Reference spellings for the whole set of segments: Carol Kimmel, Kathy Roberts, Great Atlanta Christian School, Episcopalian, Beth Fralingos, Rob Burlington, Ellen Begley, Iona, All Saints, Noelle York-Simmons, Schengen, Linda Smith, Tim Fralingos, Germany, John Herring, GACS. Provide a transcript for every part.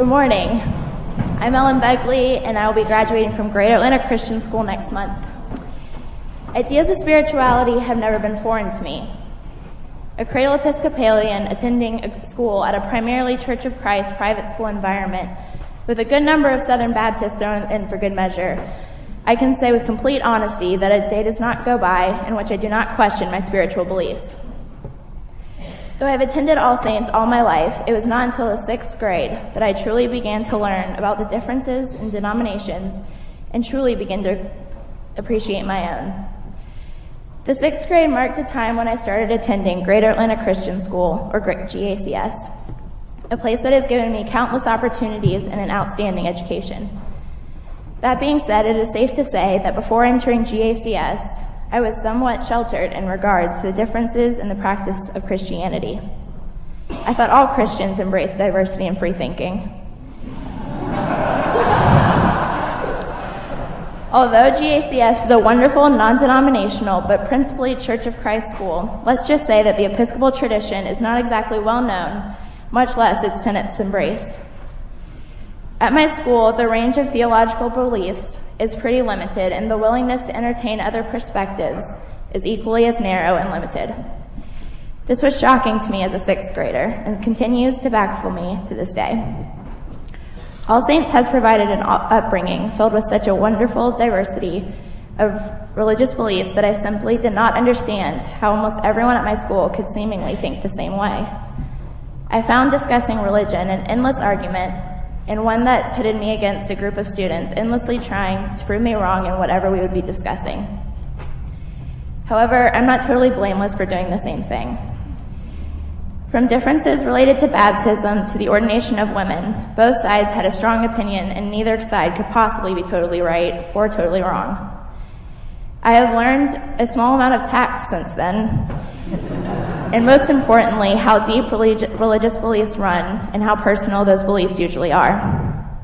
Good morning. I'm Ellen Begley, and I will be graduating from Great Atlanta Christian School next month. Ideas of spirituality have never been foreign to me. A cradle Episcopalian attending a school at a primarily Church of Christ private school environment with a good number of Southern Baptists thrown in for good measure, I can say with complete honesty that a day does not go by in which I do not question my spiritual beliefs. Though I have attended All Saints all my life, it was not until the sixth grade that I truly began to learn about the differences in denominations and truly began to appreciate my own. The sixth grade marked a time when I started attending Greater Atlanta Christian School, or GACS, a place that has given me countless opportunities and an outstanding education. That being said, it is safe to say that before entering GACS, I was somewhat sheltered in regards to the differences in the practice of Christianity. I thought all Christians embraced diversity and free thinking. Although GACS is a wonderful non-denominational but principally Church of Christ school, let's just say that the Episcopal tradition is not exactly well known, much less its tenets embraced. At my school, the range of theological beliefs is pretty limited, and the willingness to entertain other perspectives is equally as narrow and limited. This was shocking to me as a sixth grader and continues to baffle me to this day. All Saints has provided an upbringing filled with such a wonderful diversity of religious beliefs that I simply did not understand how almost everyone at my school could seemingly think the same way. I found discussing religion an endless argument, and one that pitted me against a group of students endlessly trying to prove me wrong in whatever we would be discussing. However, I'm not totally blameless for doing the same thing. From differences related to baptism to the ordination of women, both sides had a strong opinion, and neither side could possibly be totally right or totally wrong. I have learned a small amount of tact since then. And most importantly, how deep religious beliefs run and how personal those beliefs usually are.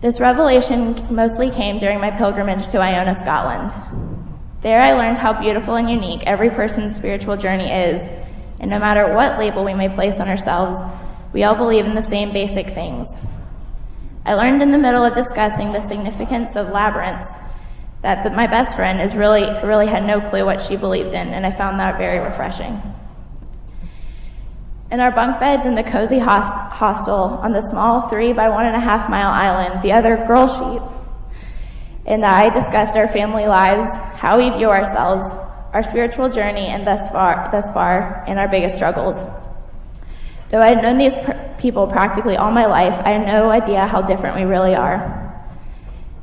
This revelation mostly came during my pilgrimage to Iona, Scotland. There I learned how beautiful and unique every person's spiritual journey is, and no matter what label we may place on ourselves, we all believe in the same basic things. I learned in the middle of discussing the significance of labyrinths that my best friend is really had no clue what she believed in, and I found that very refreshing. In our bunk beds in the cozy hostel on the small 3-by-1.5-mile island, the other girl sheep and I discussed our family lives, how we view ourselves, our spiritual journey, and thus far, and our biggest struggles. Though I had known these people practically all my life, I had no idea how different we really are.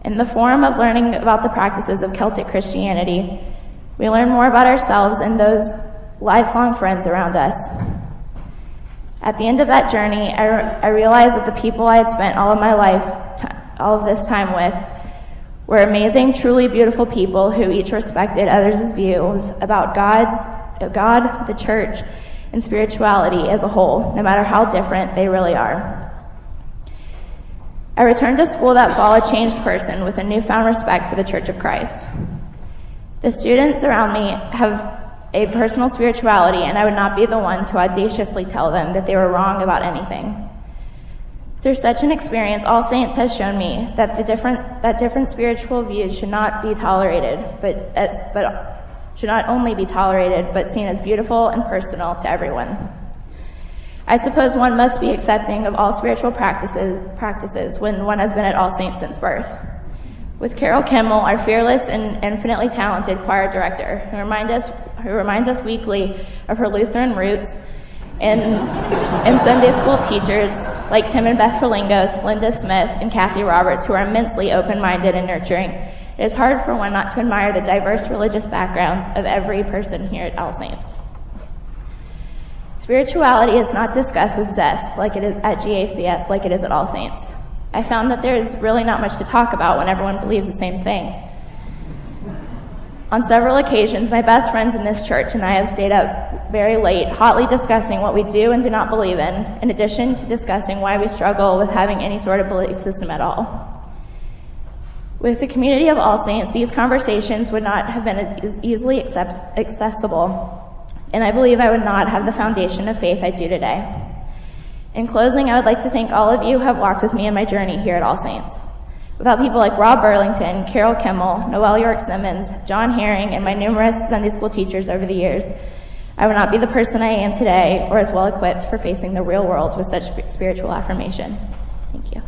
In the form of learning about the practices of Celtic Christianity, we learn more about ourselves and those lifelong friends around us. At the end of that journey, I realized that the people I had spent all of my life, all of this time with, were amazing, truly beautiful people who each respected others' views about God, the church, and spirituality as a whole, no matter how different they really are. I returned to school that fall a changed person with a newfound respect for the Church of Christ. The students around me have a personal spirituality, and I would not be the one to audaciously tell them that they were wrong about anything. Through such an experience, All Saints has shown me that different spiritual views should not be tolerated, but should not only be tolerated, but seen as beautiful and personal to everyone. I suppose one must be accepting of all spiritual practices when one has been at All Saints since birth. With Carol Kimmel, our fearless and infinitely talented choir director, who reminds us weekly of her Lutheran roots, and Sunday school teachers like Tim and Beth Fralingos, Linda Smith, and Kathy Roberts, who are immensely open-minded and nurturing, it is hard for one not to admire the diverse religious backgrounds of every person here at All Saints. Spirituality is not discussed with zest like it is at GACS, like it is at All Saints. I found that there is really not much to talk about when everyone believes the same thing. On several occasions, my best friends in this church and I have stayed up very late, hotly discussing what we do and do not believe in addition to discussing why we struggle with having any sort of belief system at all. With the community of All Saints, these conversations would not have been as easily accessible, and I believe I would not have the foundation of faith I do today. In closing, I would like to thank all of you who have walked with me in my journey here at All Saints. Without people like Rob Burlington, Carol Kimmel, Noelle York-Simmons, John Herring, and my numerous Sunday school teachers over the years, I would not be the person I am today or as well equipped for facing the real world with such spiritual affirmation. Thank you.